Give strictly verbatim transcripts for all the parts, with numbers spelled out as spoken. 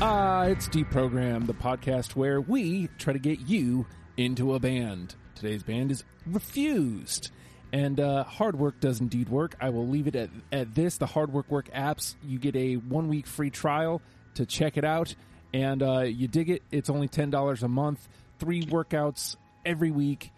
Ah, it's Deprogram, the podcast where we try to get you into a band. Today's band is Refused. And uh, hard work does indeed work. I will leave it at, at this. The Hard Work Work apps, you get a one-week free trial to check it out. And uh, you dig it. It's only ten dollars a month. Three workouts every week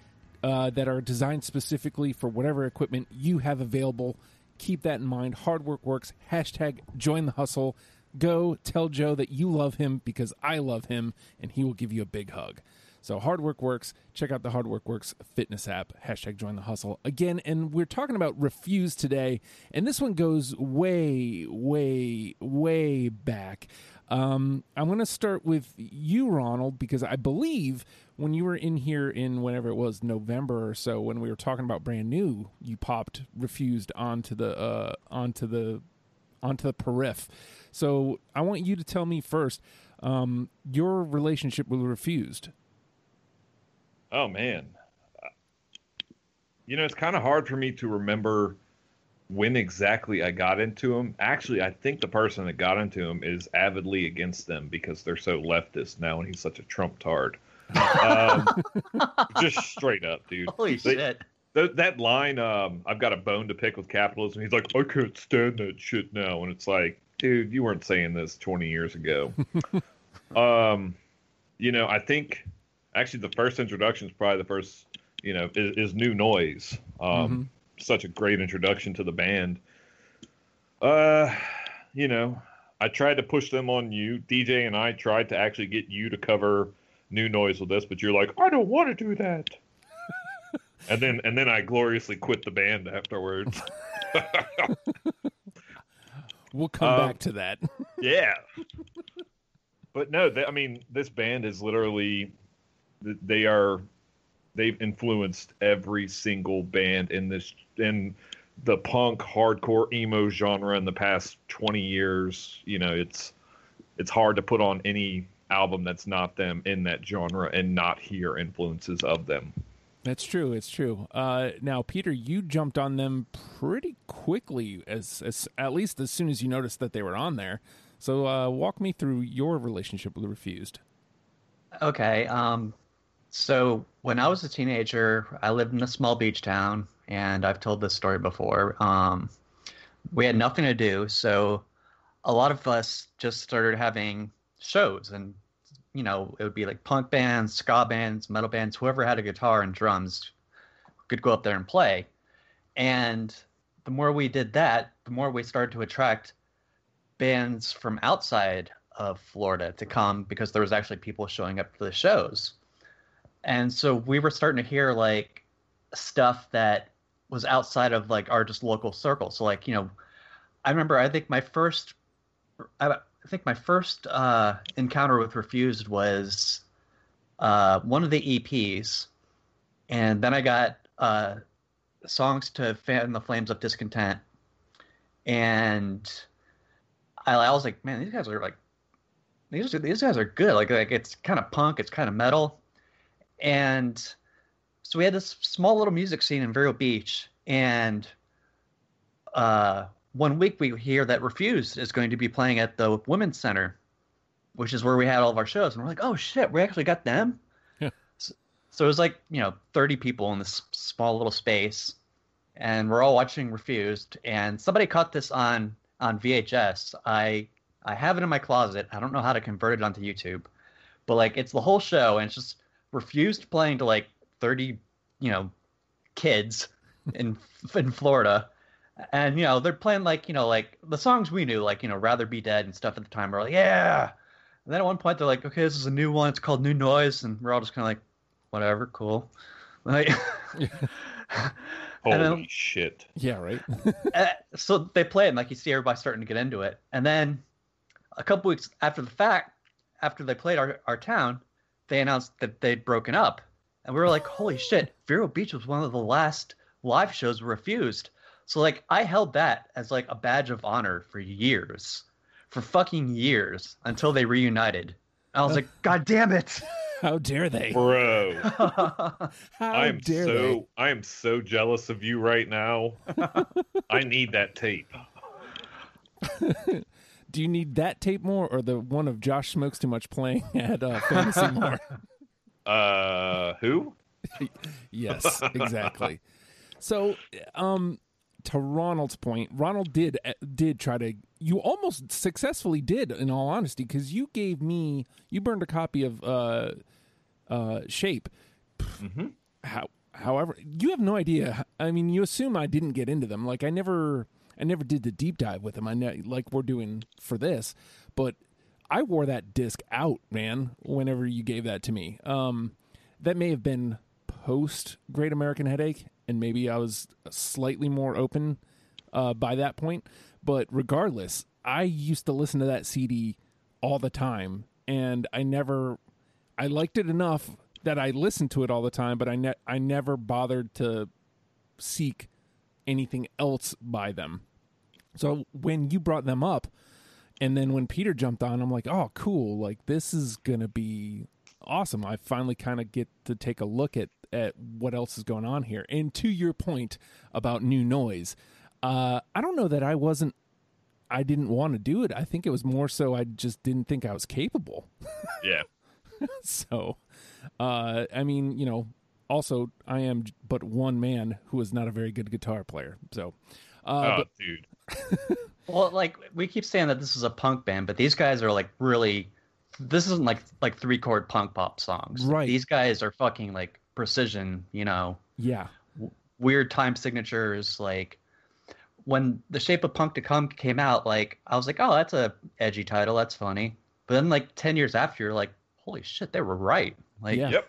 uh, that are designed specifically for whatever equipment you have available. Keep that in mind. Hard Work Works. Hashtag join the hustle. Go tell Joe that you love him because I love him, and he will give you a big hug. So Hard Work Works. Check out the Hard Work Works fitness app. Hashtag join the hustle. Again, and we're talking about Refused today, and this one goes way, way, way back. Um, I'm going to start with you, Ronald, because I believe when you were in here in whenever it was, November or so, when we were talking about Brand New, you popped Refused onto the uh, onto the onto the periph. So I want you to tell me first um, your relationship with Refused. Oh man, you know, it's kind of hard for me to remember when exactly I got into them. Actually, I think the person that got into them is avidly against them because they're so leftist now, and he's such a Trump tard. Um, just straight up, dude. Holy they, shit. Th- that line, um, I've got a bone to pick with capitalism. He's like, I can't stand that shit now. And it's like, dude, you weren't saying this twenty years ago. um, you know, I think actually the first introduction is probably the first, you know, is, is New Noise. Um, mm-hmm. Such a great introduction to the band. Uh, you know, I tried to push them on you. D J and I tried to actually get you to cover New Noise with this, but you're like, I don't want to do that. and then and then I gloriously quit the band afterwards. We'll come um, back to that. Yeah. But no, they, I mean, this band is literally, they are... They've influenced every single band in this in the punk, hardcore, emo genre in the past twenty years. You know, it's it's hard to put on any album that's not them in that genre and not hear influences of them. That's true. It's true. Uh, now, Peter, you jumped on them pretty quickly, as, as at least as soon as you noticed that they were on there. So uh, walk me through your relationship with Refused. Okay. Um... So when I was a teenager, I lived in a small beach town, and I've told this story before. Um, we had nothing to do, so a lot of us just started having shows, and you know, it would be like punk bands, ska bands, metal bands, whoever had a guitar and drums could go up there and play. And the more we did that, the more we started to attract bands from outside of Florida to come because there was actually people showing up to the shows. And so we were starting to hear, like, stuff that was outside of, like, our just local circle. So, like, you know, I remember I think my first I think my first uh, encounter with Refused was uh, one of the E Ps. And then I got uh, Songs to Fan the Flames of Discontent. And I, I was like, man, these guys are, like, these, these guys are good. Like, like it's kind of punk. It's kind of metal. And so we had this small little music scene in Vero Beach, and uh, one week we hear that Refused is going to be playing at the Women's Center, which is where we had all of our shows. And we're like, oh, shit, we actually got them? Yeah. So, so it was like, you know, thirty people in this small little space, and we're all watching Refused. And somebody caught this on, on V H S. I I have it in my closet. I don't know how to convert it onto YouTube. But, like, it's the whole show, and it's just Refused playing to like thirty, you know, kids in in Florida, and you know they're playing like you know like the songs we knew, like you know Rather Be Dead and stuff at the time. We're like, yeah. And then at one point they're like, okay, this is a new one. It's called New Noise, and we're all just kind of like, whatever, cool. Like, holy then, shit. Yeah, right. So they play it, and like you see everybody starting to get into it, and then a couple weeks after the fact, after they played our our town, they announced that they'd broken up. And we were like, holy shit, Vero Beach was one of the last live shows Refused. So, like, I held that as, like, a badge of honor for years. For fucking years. Until they reunited. And I was like, God damn it. How dare they? Bro. How I am dare so, they? I am so jealous of you right now. I need that tape. do you need that tape more or the one of Josh Smokes Too Much playing at uh, Fantasy more? Uh, who? Yes, exactly. So, um, to Ronald's point, Ronald did did try to. You almost successfully did, in all honesty, because you gave me you burned a copy of uh, uh, Shape. Mm-hmm. How, however, you have no idea. I mean, you assume I didn't get into them. Like I never, I never did the deep dive with them. I know, like we're doing for this, but I wore that disc out, man. Whenever you gave that to me, um, that may have been post Great American Headache, and maybe I was slightly more open uh, by that point. But regardless, I used to listen to that C D all the time, and I never, I liked it enough that I listened to it all the time, but I ne- I never bothered to seek anything else by them. So when you brought them up, and then when Peter jumped on, I'm like, oh, cool, like this is going to be awesome. I finally kind of get to take a look at, at what else is going on here. And to your point about New Noise, uh, I don't know that I wasn't, I didn't want to do it. I think it was more so I just didn't think I was capable. Yeah. So... Uh, I mean, you know, also I am but one man who is not a very good guitar player. So, uh, oh, but... dude. Well, like we keep saying that this is a punk band, but these guys are like really. This isn't like like three chord punk pop songs. Right. Like, these guys are fucking like precision. You know. Yeah. W- weird time signatures. Like when The Shape of Punk to Come came out, like I was like, oh, that's a edgy title. That's funny. But then, like ten years after, you're like, holy shit, they were right. Like, yeah. Yep.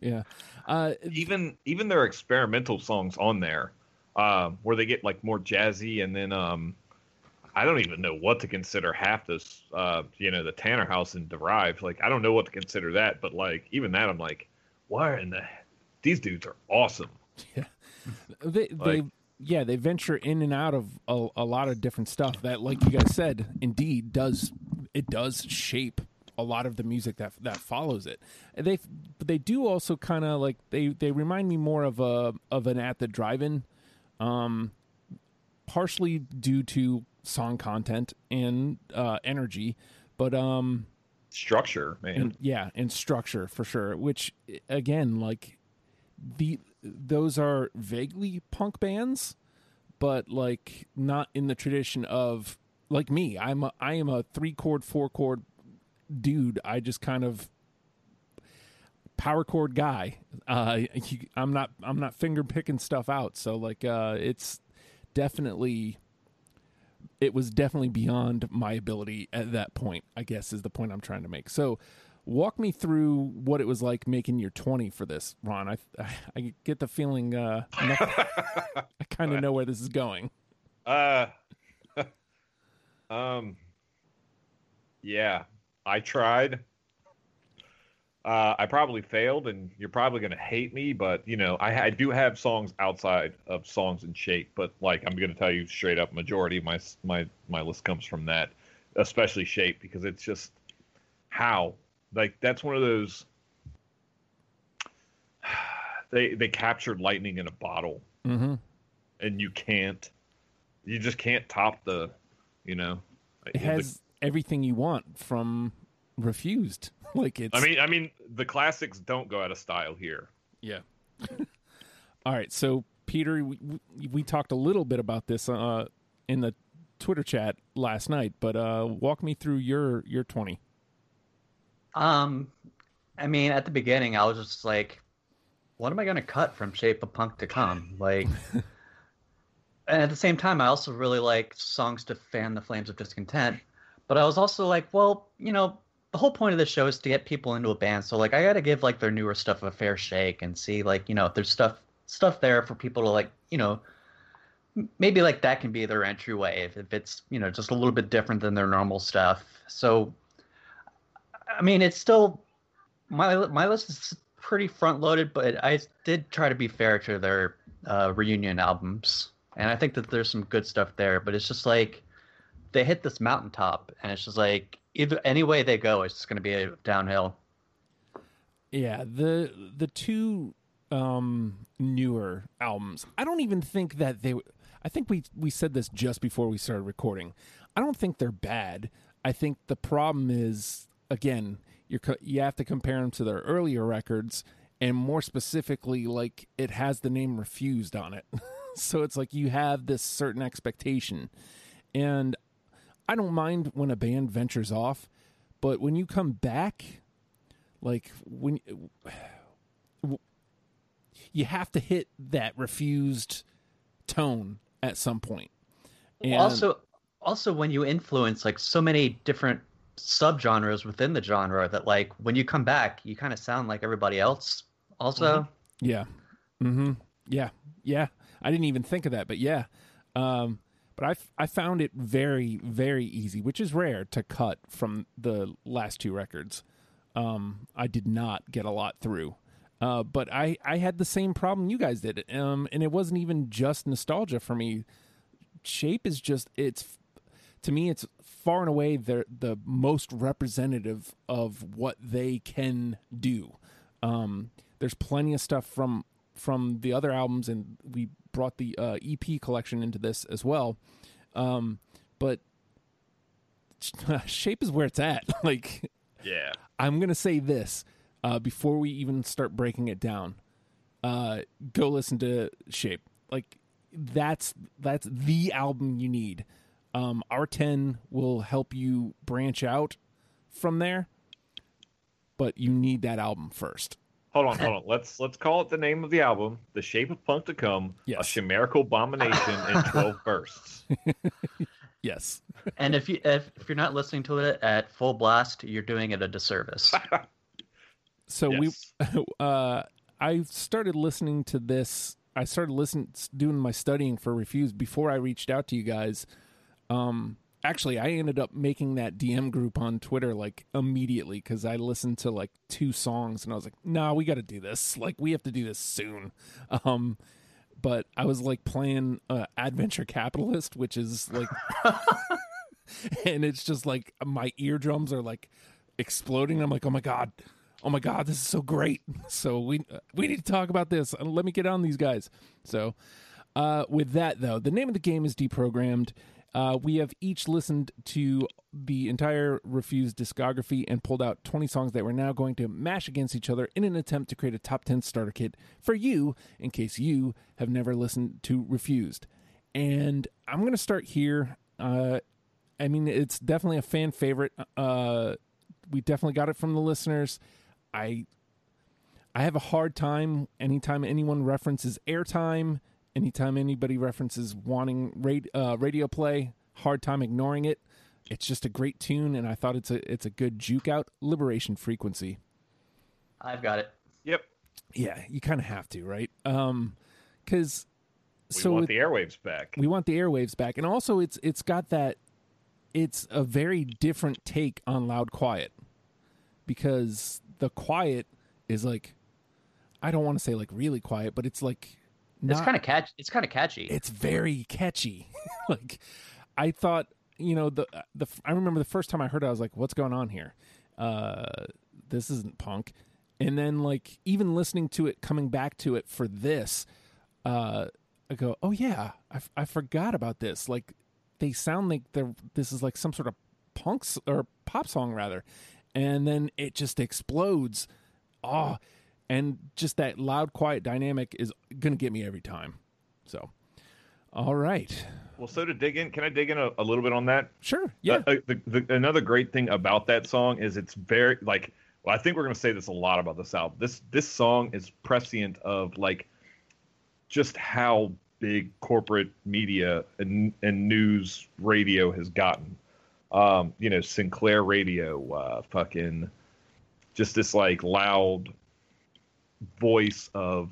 Yeah. Uh, even even their experimental songs on there, uh, where they get like more jazzy, and then um, I don't even know what to consider half this. Uh, you know, the Tannhäuser Dérive. Like, I don't know what to consider that, but like even that, I'm like, why in the? These dudes are awesome. Yeah. They like, they yeah they venture in and out of a, a lot of different stuff that, like you guys said, indeed does it does shape a lot of the music that that follows it. They they do also kind of like they, they remind me more of a of an At the Drive-In, um, partially due to song content and uh, energy, but um, structure, man, and, yeah, and structure for sure. Which again, like the those are vaguely punk bands, but like not in the tradition of like me. I'm a, I am a three chord, four chord. Dude, I just kind of power chord guy. Uh, you, I'm not, I'm not finger picking stuff out. So like, uh, it's definitely, it was definitely beyond my ability at that point, I guess is the point I'm trying to make. So walk me through what it was like making your twenty for this, Ron. I, I, I get the feeling, uh, I kind of know where this is going. Uh, um, yeah. I tried. Uh, I probably failed, and you're probably going to hate me, but, you know, I, I do have songs outside of Songs in Shape, but, like, I'm going to tell you straight up, majority of my, my, my list comes from that, especially Shape, because it's just how. Like, that's one of those... They, they captured lightning in a bottle, mm-hmm. and you can't... You just can't top the, you know... It has... The, everything you want from Refused. Like it's I mean I mean the classics don't go out of style here. Yeah. All right, so Peter, we, we talked a little bit about this uh in the Twitter chat last night, but uh walk me through your your twenty. Um I mean at the beginning I was just like, what am I going to cut from Shape of Punk to Come? Like and at the same time I also really like Songs to Fan the Flames of Discontent. But I was also like, well, you know, the whole point of this show is to get people into a band. So, like, I got to give, like, their newer stuff a fair shake and see, like, you know, if there's stuff stuff there for people to, like, you know, maybe, like, that can be their entryway if, if it's, you know, just a little bit different than their normal stuff. So, I mean, it's still – my my list is pretty front-loaded, but I did try to be fair to their uh, reunion albums. And I think that there's some good stuff there, but it's just, like – they hit this mountaintop, and it's just like either any way they go, it's just going to be a downhill. Yeah, the the two um, newer albums. I don't even think that they. I think we we said this just before we started recording. I don't think they're bad. I think the problem is, again, you're co- you have to compare them to their earlier records, and more specifically, like, it has the name Refused on it. So it's like you have this certain expectation. And I don't mind when a band ventures off, but when you come back, like, when you have to hit that refused tone at some point. And also, also when you influence, like, so many different subgenres within the genre that, like, when you come back, you kind of sound like everybody else also. Mm-hmm. Yeah. Mm-hmm. Yeah. Yeah. I didn't even think of that, but yeah. Um, but I, f- I found it very, very easy, which is rare, to cut from the last two records. Um, I did not get a lot through. Uh, but I, I had the same problem you guys did. Um, and it wasn't even just nostalgia for me. Shape is just, it's, to me, it's far and away the, the most representative of what they can do. Um, there's plenty of stuff from from the other albums, and we brought the uh, E P collection into this as well. Um, but Shape is where it's at. Like, yeah, I'm going to say this uh, before we even start breaking it down. Uh, go listen to Shape. Like, that's, that's the album you need. Um, R ten will help you branch out from there, but you need that album first. Hold on, hold on. Let's let's call it the name of the album, The Shape of Punk to Come, yes. A Chimerical Abomination in twelve Bursts. Yes. And if, you, if, if you're not listening to it at full blast, you're doing it a disservice. So yes. we, uh, I started listening to this. I started listening, doing my studying for Refused before I reached out to you guys. Um, actually, I ended up making that D M group on Twitter, like, immediately, because I listened to, like, two songs, and I was like, nah, we got to do this. Like, we have to do this soon. Um, but I was, like, playing uh, Adventure Capitalist, which is, like... and it's just, like, my eardrums are, like, exploding. I'm like, oh, my God. Oh, my God, this is so great. So we uh, we need to talk about this. Let me get on these guys. So uh, with that, though, the name of the game is Deprogrammed. Uh, we have each listened to the entire Refused discography and pulled out twenty songs that we're now going to mash against each other in an attempt to create a top ten starter kit for you, in case you have never listened to Refused. And I'm going to start here. Uh, I mean, it's definitely a fan favorite. Uh, we definitely got it from the listeners. I I have a hard time anytime anyone references airtime. Anytime anybody references wanting radio, uh, radio play, hard time ignoring it. It's just a great tune, and I thought it's a it's a good juke out. Liberation Frequency. I've got it. Yep. Yeah, you kind of have to, right? Um, because so we want with, the airwaves back. We want the airwaves back, and also it's it's got that. It's a very different take on Loud Quiet, because the quiet is like, I don't want to say like really quiet, but it's like. Not, it's kind of catchy. It's kind of catchy. It's very catchy. Like, I thought, you know, the the I remember the first time I heard it, I was like, "What's going on here? Uh, this isn't punk." And then, like, even listening to it, coming back to it for this, uh, I go, "Oh yeah, I, I forgot about this." Like, they sound like they're this is like some sort of punk or pop song rather, and then it just explodes. Oh. And just that loud, quiet dynamic is going to get me every time. So, all right. Well, so to dig in, can I dig in a, a little bit on that? Sure, yeah. Uh, the, the, another great thing about that song is it's very, like, well, I think we're going to say this a lot about this album. This, this song is prescient of, like, just how big corporate media and, and news radio has gotten. Um, you know, Sinclair Radio, uh, fucking, just this, like, loud... voice of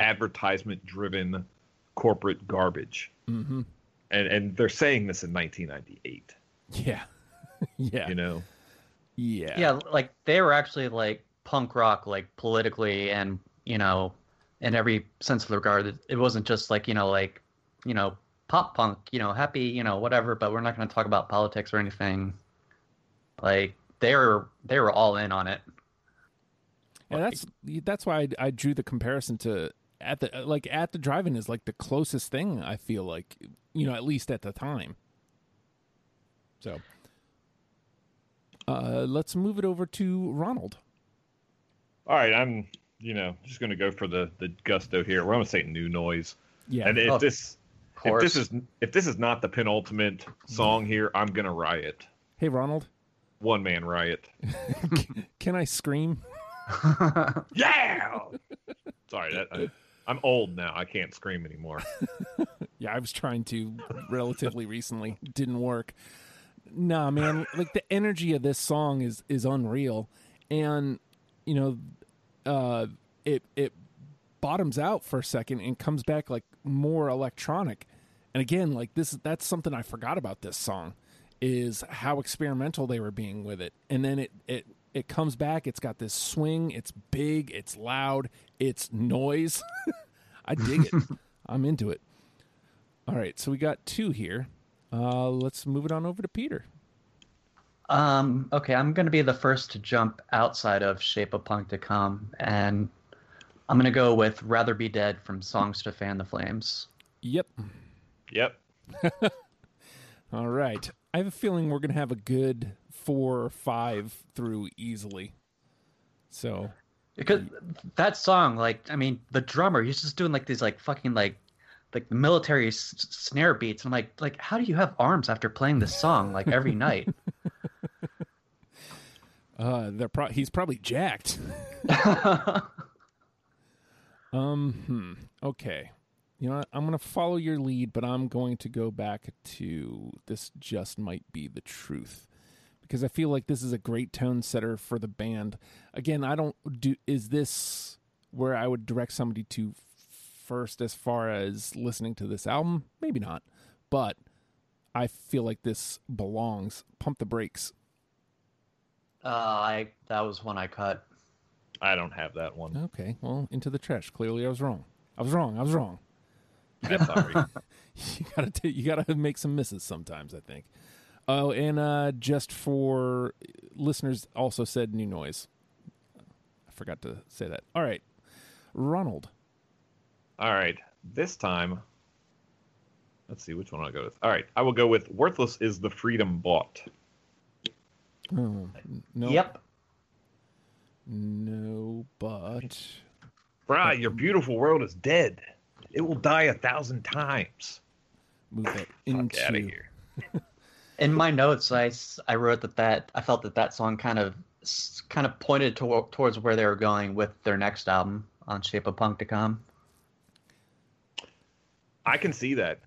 advertisement-driven corporate garbage, mm-hmm. and and they're saying this in nineteen ninety-eight. Yeah, yeah, you know, yeah, yeah. Like they were actually like punk rock, like politically, and you know, in every sense of the regard. It wasn't just like you know, like you know, pop punk, you know, happy, you know, whatever. But we're not going to talk about politics or anything. Like they were, they were all in on it. Yeah, that's that's why I, I drew the comparison to at the like at the drive-in is like the closest thing I feel like, you know, at least at the time. So uh, let's move it over to Ronald. All right, I'm you know just going to go for the, the gusto here. We're going to say New Noise. Yeah, and if oh, this if this is if this is not the penultimate song here, I'm going to riot. Hey, Ronald. One man riot. Can I scream? Yeah. Sorry, that, I, I'm old now. I can't scream anymore. Yeah, I was trying to relatively recently. Didn't work. Nah, man. Like the energy of this song is is unreal, and you know, uh, it it bottoms out for a second and comes back like more electronic. And again, like this, that's something I forgot about this song, is how experimental they were being with it. And then it it it comes back. It's got this swing. It's big. It's loud. It's noise. I dig it. I'm into it. All right, so we got two here. Uh, let's move it on over to Peter. Um, okay, I'm going to be the first to jump outside of Shape of Punk to Come, and I'm going to go with Rather Be Dead from Songs to Fan the Flames. Yep. Yep. All right. I have a feeling we're going to have a good four or five through easily. So, because that song, like, I mean, the drummer, he's just doing like these like fucking like like the military s- snare beats. I'm like, like, how do you have arms after playing this song like every night? Uh, they're pro- he's probably jacked. um, hmm. Okay. You know what? I'm going to follow your lead, but I'm going to go back to This Just Might Be the Truth, because I feel like this is a great tone setter for the band. Again, I don't do, is this where I would direct somebody to first as far as listening to this album? Maybe not, but I feel like this belongs. Pump the Brakes. Uh, I that was one I cut. I don't have that one. Okay, well, into the trash. Clearly, I was wrong. I was wrong. I was wrong. I'm sorry. you gotta t- you gotta make some misses sometimes, I think. Oh, and uh, just for listeners, also said New Noise. I forgot to say that. All right, Ronald. All right, this time. Let's see which one I'll go with. All right, I will go with Worthless Is the Freedom Bought. Oh, no. Yep. No, but... Bri, your beautiful world is dead. It will die a thousand times. Move it into... out of here. In my notes, I, I wrote that, that I felt that that song kind of kind of pointed to, towards where they were going with their next album on Shape of Punk to Come. I can see that.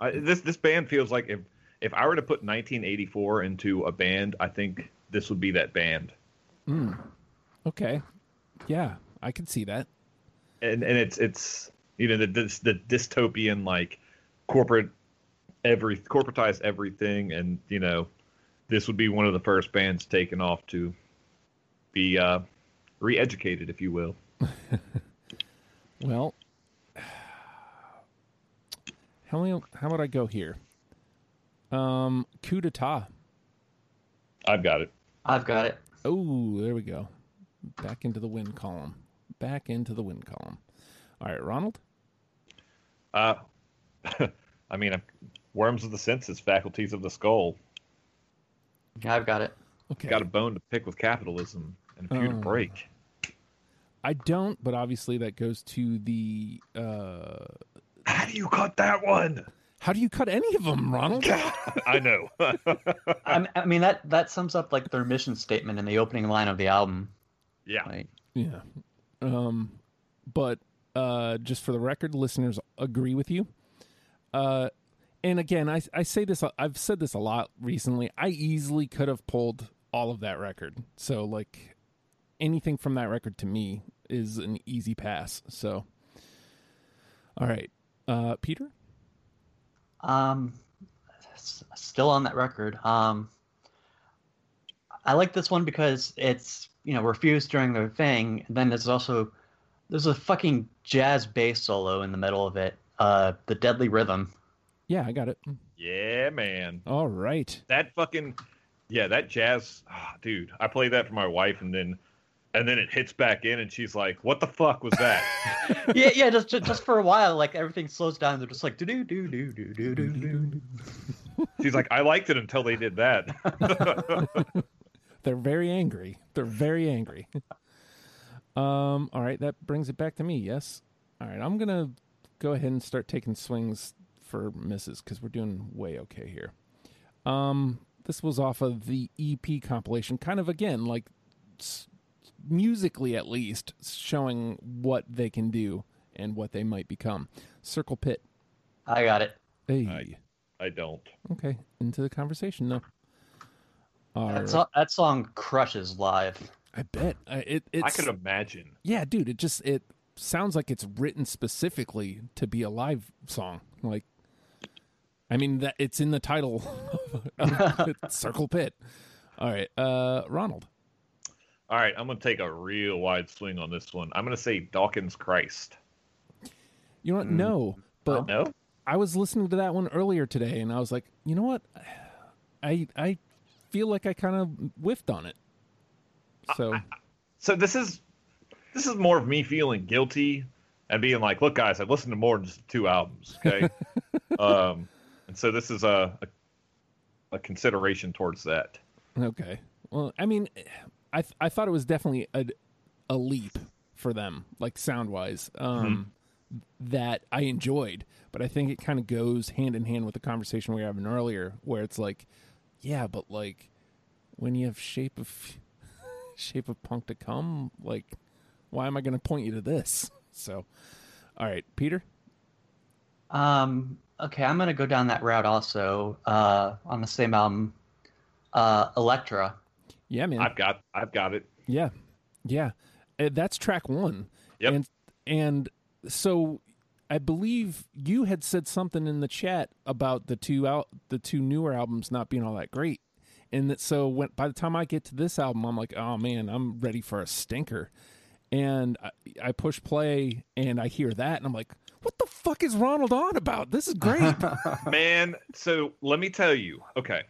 I, this this band feels like... if. If I were to put nineteen eighty-four into a band, I think this would be that band. Mm. Okay, yeah, I can see that. And and it's it's you know the this, the dystopian like corporate every corporatized everything, and you know this would be one of the first bands taken off to be uh, re-educated, if you will. Well, how many, how would I go here? Um, Coup d'etat. I've got it. I've got it. Oh, there we go. Back into the win column. Back into the win column. All right, Ronald? Uh, I mean, I'm, Worms of the Senses, Faculties of the Skull. I've got it. Okay. Got a bone to pick with capitalism and a few uh, to break. I don't, but obviously that goes to the... Uh... How do you cut that one? How do you cut any of them, Ronald? I know. I, I mean, that, that sums up like their mission statement in the opening line of the album. Yeah. Like, yeah. Um, but uh, just for the record, listeners agree with you. Uh, and again, I, I say this, I've said this a lot recently. I easily could have pulled all of that record. So like anything from that record to me is an easy pass. So, all right. Uh, Peter? Um, still on that record. Um, I like this one because it's, you know, Refused during their thing. And then there's also, there's a fucking jazz bass solo in the middle of it. Uh, The Deadly Rhythm. Yeah, I got it. Yeah, man. All right. That fucking, yeah, that jazz, oh, dude, I played that for my wife and then, and then it hits back in and she's like, what the fuck was that? yeah, yeah, just, just just for a while, like everything slows down. They're just like, do do do do do do do do. She's like, I liked it until they did that. They're very angry. They're very angry. Um, all right, that brings it back to me, yes? All right, I'm going to go ahead and start taking swings for misses because we're doing way okay here. Um, this was off of the E P compilation, kind of, again, like s- musically at least, showing what they can do and what they might become. Circle Pit. I got it. Hey. I, I don't. Okay, into the conversation, though. No. That, so- that song crushes live. I bet. I, it, it's, I could imagine. Yeah, dude, it just it sounds like it's written specifically to be a live song. Like, I mean, that it's in the title of Circle Pit. All right, uh, Ronald. All right, I'm going to take a real wide swing on this one. I'm going to say Dawkins Christ. You don't know, mm. but no? I was listening to that one earlier today, and I was like, you know what? I I feel like I kind of whiffed on it. So, I, so this is this is more of me feeling guilty and being like, "Look, guys, I've listened to more than just two albums." Okay, um, and so this is a, a a consideration towards that. Okay. Well, I mean, I th- I thought it was definitely a a leap for them, like sound wise, um, mm-hmm. that I enjoyed. But I think it kind of goes hand in hand with the conversation we were having earlier, where it's like, yeah, but like when you have Shape of Shape of Punk to Come, like, why am I going to point you to this? So, all right, Peter? Um, okay, I'm going to go down that route also uh, on the same album, uh, Elektra. Yeah, man. I've got I've got it. Yeah, yeah. That's track one. Yep. And, and so I believe you had said something in the chat about the two out, the two newer albums not being all that great. And that, so when, by the time I get to this album, I'm like, oh, man, I'm ready for a stinker. And I, I push play, and I hear that, and I'm like, what the fuck is Ronald on about? This is great. Man, so let me tell you. Okay,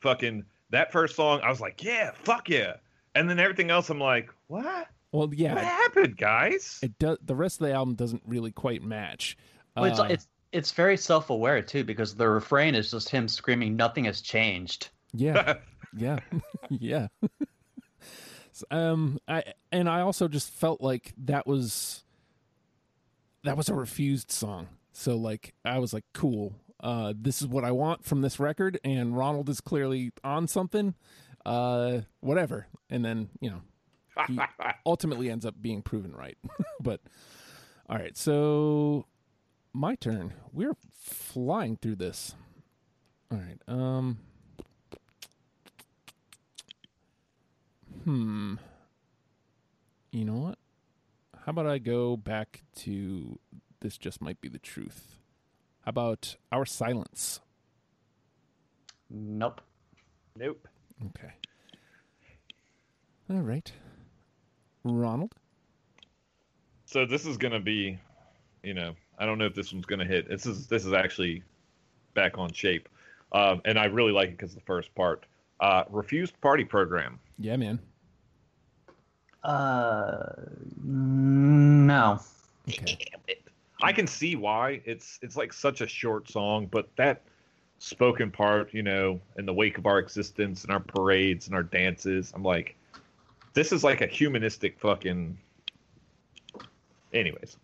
fucking that first song, I was like, yeah, fuck yeah. And then everything else, I'm like, what? Well, yeah. What it, happened, guys? It do, the rest of the album doesn't really quite match. Well, it's, uh, it's, it's very self-aware, too, because the refrain is just him screaming, nothing has changed. Yeah, yeah, yeah. So, um, I and I also just felt like that was that was a Refused song. So like I was like, cool. Uh, this is what I want from this record, and Ronald is clearly on something. Uh, whatever. And then you know, he ultimately ends up being proven right. But all right, so my turn. We're flying through this. All right. Um. Hmm. You know what? How about I go back to This Just Might Be the Truth? How about Our Silence? Nope. Nope. Okay. All right. Ronald? So this is going to be, you know, I don't know if this one's going to hit. This is this is actually back on Shape. Um, and I really like it because of the first part. Uh, Refused Party Program. Yeah, man. Uh, no. Okay. Damn it. I can see why. It's it's like such a short song, but that spoken part, you know, in the wake of our existence and our parades and our dances, I'm like, this is like a humanistic fucking... Anyways.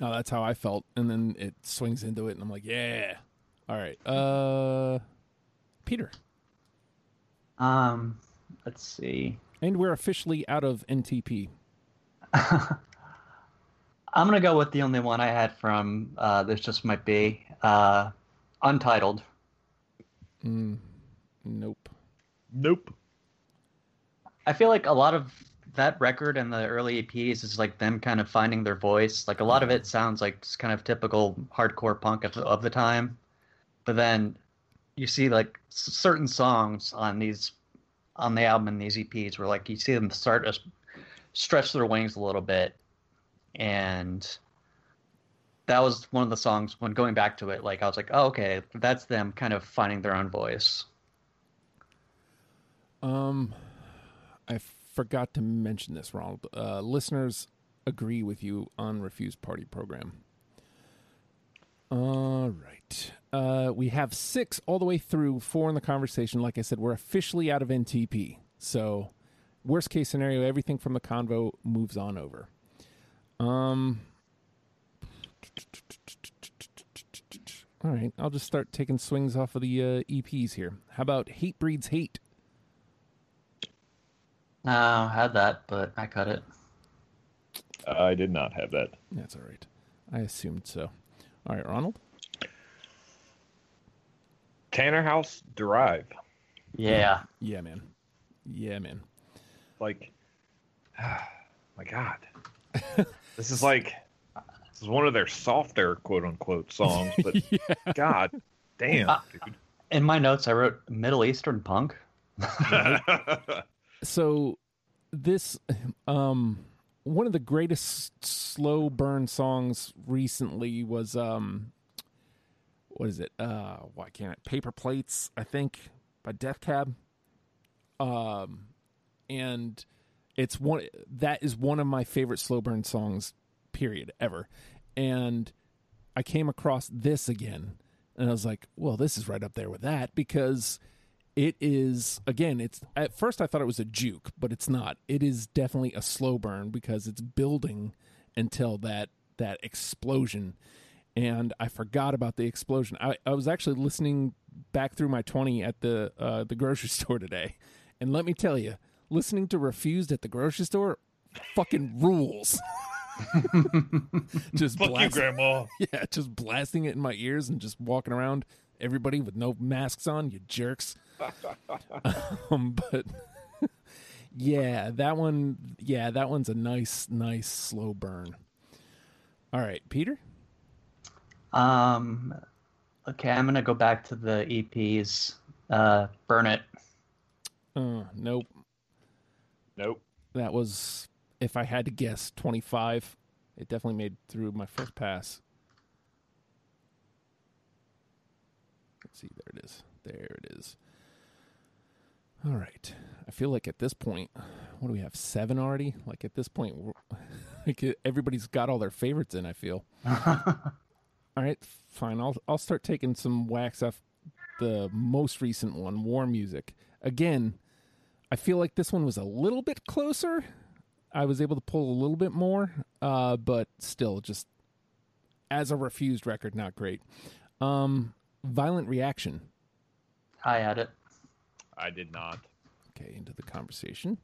No, that's how I felt. And then it swings into it, and I'm like, yeah. All right. Uh, Peter. Um, let's see. And we're officially out of N T P. I'm going to go with the only one I had from uh, This Just Might Be. Uh, Untitled. Mm, nope. Nope. I feel like a lot of that record and the early E Ps is like them kind of finding their voice. Like a lot of it sounds like just kind of typical hardcore punk of, of the time. But then... you see, like, certain songs on these, on the album and these E Ps where, like, you see them start to stretch their wings a little bit. And that was one of the songs, when going back to it, like, I was like, oh, okay, that's them kind of finding their own voice. Um, I forgot to mention this, Ronald. Uh, listeners agree with you on Refused Party Program. All right. Uh, we have six all the way through, four in the conversation. Like I said, we're officially out of N T P. So worst case scenario, everything from the convo moves on over. Um, all right, I'll just start taking swings off of the uh, E Ps here. How about Hate Breeds Hate? Uh, I had that, but I cut it. I did not have that. That's all right. I assumed so. All right, Ronald? Tannhäuser Dérive. Yeah. Yeah, man. Yeah, man. Like, ah, my God. This is like, this is one of their softer, quote-unquote, songs, but yeah. God damn, uh, dude. In my notes, I wrote Middle Eastern punk. So this, um, one of the greatest slow burn songs recently was, um, what is it? Uh, why can't it? Paper Plates, I think, by Death Cab. Um, and it's one, that is one of my favorite slow burn songs, period, ever. And I came across this again and I was like, well, this is right up there with that because it is, again, it's, at first I thought it was a juke, but it's not. It is definitely a slow burn because it's building until that, that explosion. And I forgot about the explosion. I, I was actually listening back through my twenty at the uh, the grocery store today. And let me tell you, listening to Refused at the grocery store fucking rules. Just Fuck blast- you, Grandma. Yeah, just blasting it in my ears and just walking around. Everybody with no masks on, you jerks. um, but yeah, that one, yeah, that one's a nice, nice slow burn. All right, Peter? Um, okay, I'm going to go back to the E Ps. Uh, burn it. Uh, nope. Nope. That was, if I had to guess, twenty-five. It definitely made through my first pass. Let's see, there it is. There it is. All right. I feel like at this point, what do we have, seven already? Like at this point, like everybody's got all their favorites in, I feel. All right, fine. I'll I'll start taking some whacks off the most recent one, War Music. Again, I feel like this one was a little bit closer. I was able to pull a little bit more, uh, but still, just as a Refused record, not great. Um, Violent Reaction. I had it. I did not. Okay, into the conversation.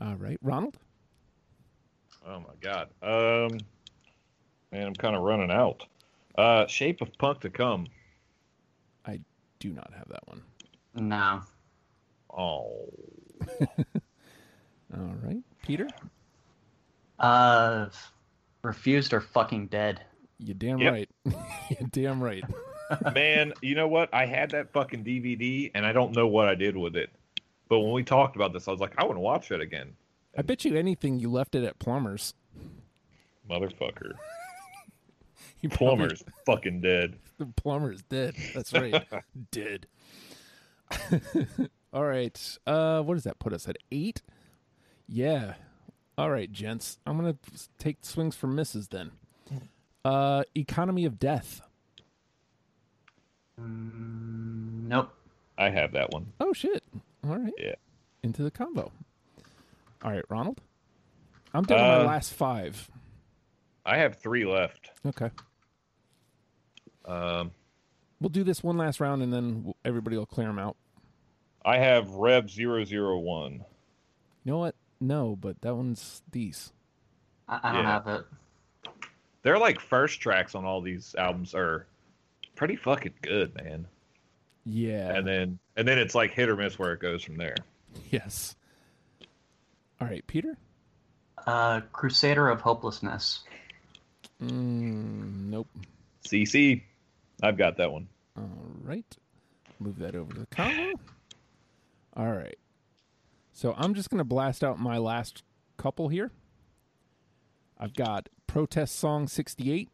All right, Ronald? Oh, my God. Um... Man, I'm kind of running out. Uh, Shape of Punk to Come. I do not have that one. No. Oh. All right. Peter? Uh, Refused Are Fucking Dead. You're damn yep. right. You're damn right. Man, you know what? I had that fucking D V D, and I don't know what I did with it. But when we talked about this, I was like, I want to watch it again. And I bet you anything you left it at Plumber's. Motherfucker. You plumber's fucking dead. The plumber's dead. That's right. Dead. All right. Uh, what does that put us at? Eight? Yeah. All right, gents. I'm going to take swings for misses then. Uh, Economy of Death. Mm, nope. I have that one. Oh, shit. All right. Yeah. Into the combo. All right, Ronald. I'm down uh, to my last five. I have three left. Okay. Um, we'll do this one last round, and then everybody will clear them out. I have Rev zero zero one. You know what? No, but that one's these. I, I don't yeah. have it. They're like first tracks on all these albums are pretty fucking good, man. Yeah. And then and then it's like hit or miss where it goes from there. Yes. All right, Peter? Uh, Crusader of Hopelessness. Mm, nope. C C. I've got that one. All right. Move that over to the combo. All right. So I'm just going to blast out my last couple here. I've got Protest Song sixty-eight.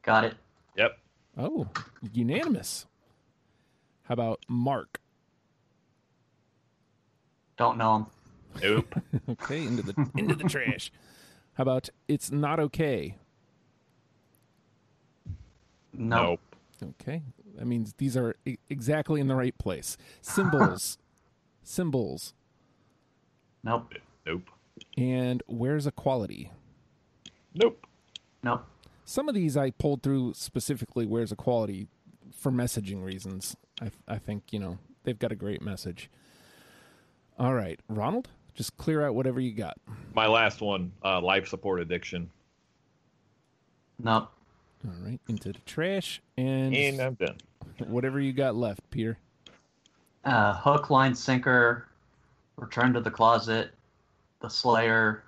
Got it. Yep. Oh, unanimous. How about Mark? Don't know him. Nope. Okay, into the into the trash. How about It's Not Okay? Nope. nope. Okay. That means these are e- exactly in the right place. Symbols. Symbols. Nope. Nope. And where's equality? Nope. Nope. Some of these I pulled through specifically where's equality for messaging reasons. I, I think, you know, they've got a great message. All right. Ronald, just clear out whatever you got. My last one, uh, life support addiction. No. All right. Into the trash. And, and I'm done. Whatever you got left, Peter. Uh, hook, line, sinker, return to the closet, the Slayer,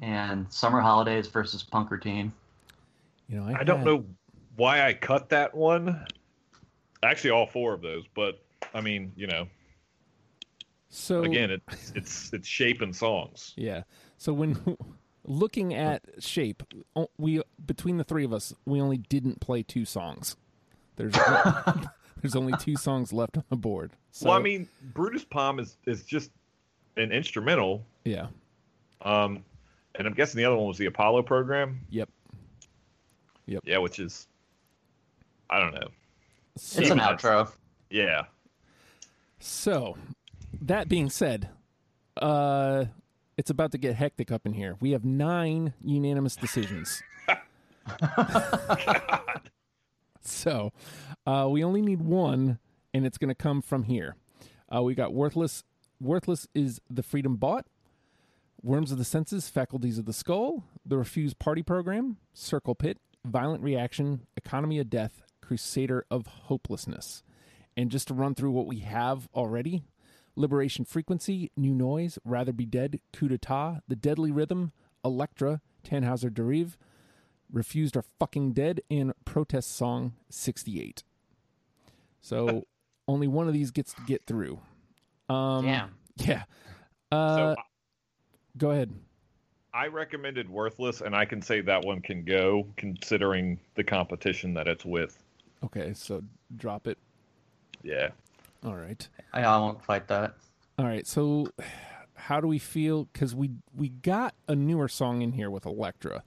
and summer holidays versus punk routine. You know, I, I had... don't know why I cut that one. Actually, all four of those, but I mean, you know. So again, it, it's it's shape and songs. Yeah. So when looking at shape, we between the three of us, we only didn't play two songs. There's there's only two songs left on the board. So, well, I mean, Brutus Palm is is just an instrumental. Yeah. Um, and I'm guessing the other one was the Apollo program. Yep. Yep. Yeah, which is, I don't know. So, it's an outro. Yeah. So, that being said, uh, it's about to get hectic up in here. We have nine unanimous decisions. God. So, uh, we only need one, and it's going to come from here. Uh, we got Worthless. Worthless is the Freedom Bought. Worms of the Senses, Faculties of the Skull, the Refused Party Program, Circle Pit, Violent Reaction, Economy of Death, Crusader of Hopelessness. And just to run through what we have already, Liberation Frequency, New Noise, Rather Be Dead, Coup d'etat, The Deadly Rhythm, Elektra, Tannhäuser Dérive, Refused Are Fucking Dead, and Protest Song sixty-eight. So only one of these gets to get through. Um, Damn. Yeah. Uh, so I- go ahead. I recommended Worthless, and I can say that one can go, considering the competition that it's with. Okay, so drop it. Yeah. All right. I, I won't fight that. All right, so how do we feel? Because we, we got a newer song in here with Elektra.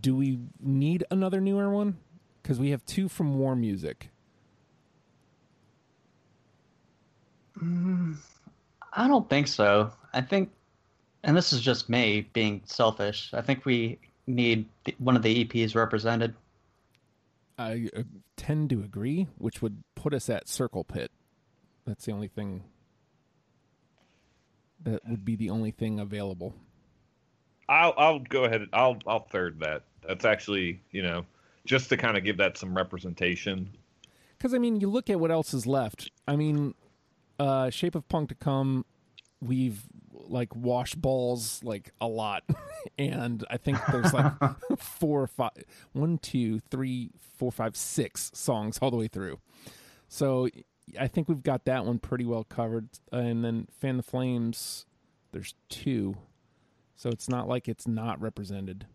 Do we need another newer one? Because we have two from War Music. Mm, I don't think so. I think... And this is just me being selfish. I think we need one of the E Ps represented. I uh, tend to agree, which would put us at Circle Pit. That's the only thing. That would be the only thing available. I'll I'll go ahead. I'll I'll third that. That's actually, you know, just to kind of give that some representation. Because I mean, you look at what else is left. I mean, uh, Shape of Punk to Come. We've like washed balls like a lot, and I think there's like four or five, one, two, three, four, five, six songs all the way through. So I think we've got that one pretty well covered. And then Fan the Flames, there's two, so it's not like it's not represented.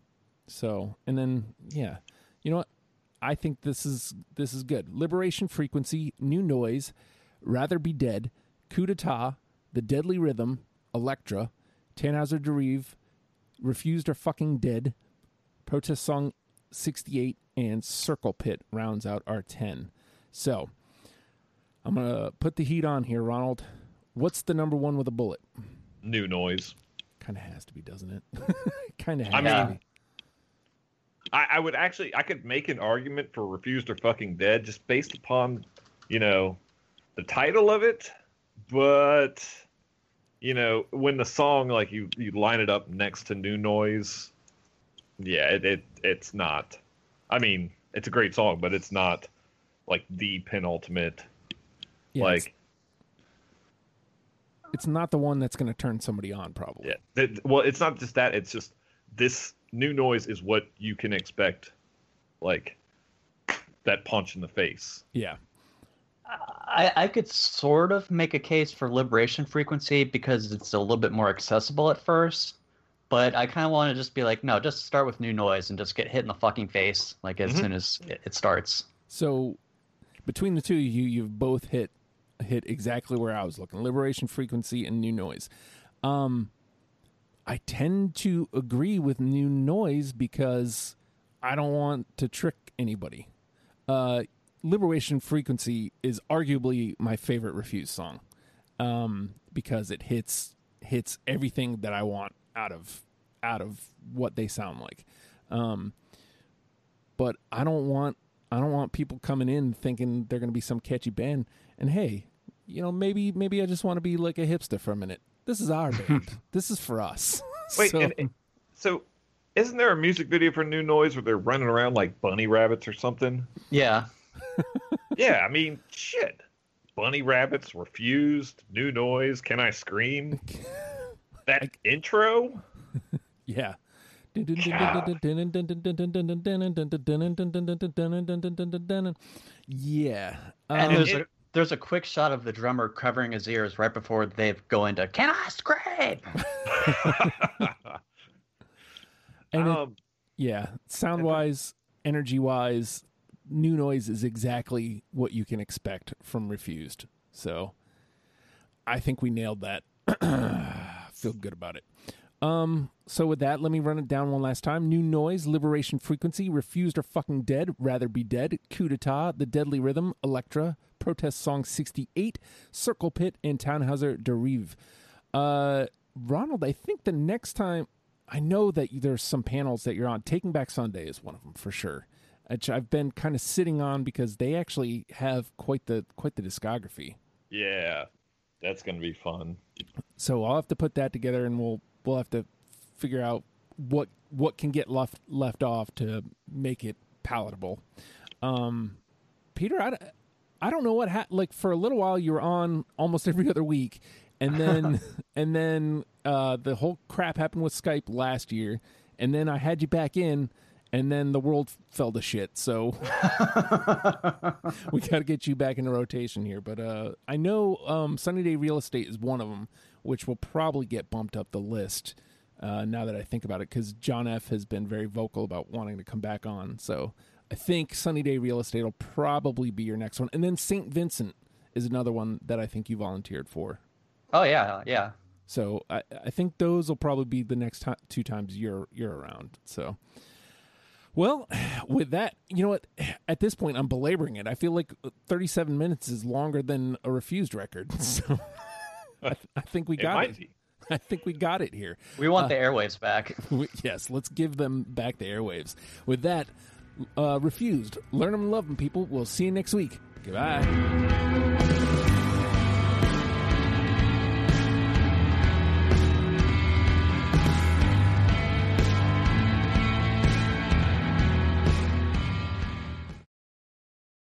So and then yeah, you know what? I think this is this is good. Liberation Frequency, New Noise, Rather Be Dead, Coup d'etat, The Deadly Rhythm, Elektra, Tannhäuser Dérive, Refused Are Fucking Dead, Protest Song sixty-eight, and Circle Pit rounds out our ten. So, I'm going to put the heat on here, Ronald. What's the number one with a bullet? New Noise. Kind of has to be, doesn't it? kind of has I mean, to be. I, I would actually, I could make an argument for Refused Are Fucking Dead just based upon, you know, the title of it. But, you know, when the song, like, you, you line it up next to New Noise, yeah, it, it it's not. I mean, it's a great song, but it's not, like, the penultimate. Yeah, like, it's, it's not the one that's going to turn somebody on, probably. Yeah. It, well, it's not just that. It's just this New Noise is what you can expect, like, that punch in the face. Yeah. I, I could sort of make a case for Liberation Frequency because it's a little bit more accessible at first, but I kind of want to just be like, no, just start with New Noise and just get hit in the fucking face like as mm-hmm. soon as it, it starts. So between the two of you, you've both hit hit exactly where I was looking, Liberation Frequency and New Noise. Um, I tend to agree with New Noise because I don't want to trick anybody. uh, Liberation Frequency is arguably my favorite Refused song, um, because it hits hits everything that I want out of out of what they sound like. Um, but I don't want I don't want people coming in thinking they're going to be some catchy band. And hey, you know, maybe maybe I just want to be like a hipster for a minute. This is our band. This is for us. Wait, so, and, and, so isn't there a music video for New Noise where they're running around like bunny rabbits or something? Yeah. Yeah, I mean, shit. Bunny rabbits, Refused, New Noise, Can I Scream? That I, intro? Yeah. Yeah. And there's a, there's a quick shot of the drummer covering his ears right before they go into Can I Scream? And um, it, yeah, sound-wise, energy-wise, New Noise is exactly what you can expect from Refused. So I think we nailed that. Feel good about it. Um, so with that, let me run it down one last time. New Noise, Liberation Frequency, Refused Are Fucking Dead, Rather Be Dead, Coup d'etat, The Deadly Rhythm, Elektra, Protest Song sixty-eight, Circle Pit, and Tannhäuser Dérive. Uh, Ronald, I think the next time... I know that there's some panels that you're on. Taking Back Sunday is one of them for sure, which I've been kind of sitting on because they actually have quite the quite the discography. Yeah, that's going to be fun. So I'll have to put that together, and we'll we'll have to figure out what what can get left left off to make it palatable. Um, Peter, I, I don't know what ha- like for a little while you were on almost every other week. And then and then uh, the whole crap happened with Skype last year. And then I had you back in, and then the world fell to shit. So we got to get you back into rotation here. But uh, I know um, Sunny Day Real Estate is one of them, which will probably get bumped up the list uh, now that I think about it, because John F. has been very vocal about wanting to come back on. So I think Sunny Day Real Estate will probably be your next one. And then Saint Vincent is another one that I think you volunteered for. Oh, yeah, yeah. So I, I think those will probably be the next t- two times you're you're around. So, well, with that, you know what? At this point, I'm belaboring it. I feel like thirty-seven minutes is longer than a Refused record. So I, I think we got it. it. I think we got it here. We want uh, the airwaves back. We, yes, let's give them back the airwaves. With that, uh, Refused. Learn them, love them, people. We'll see you next week. Goodbye.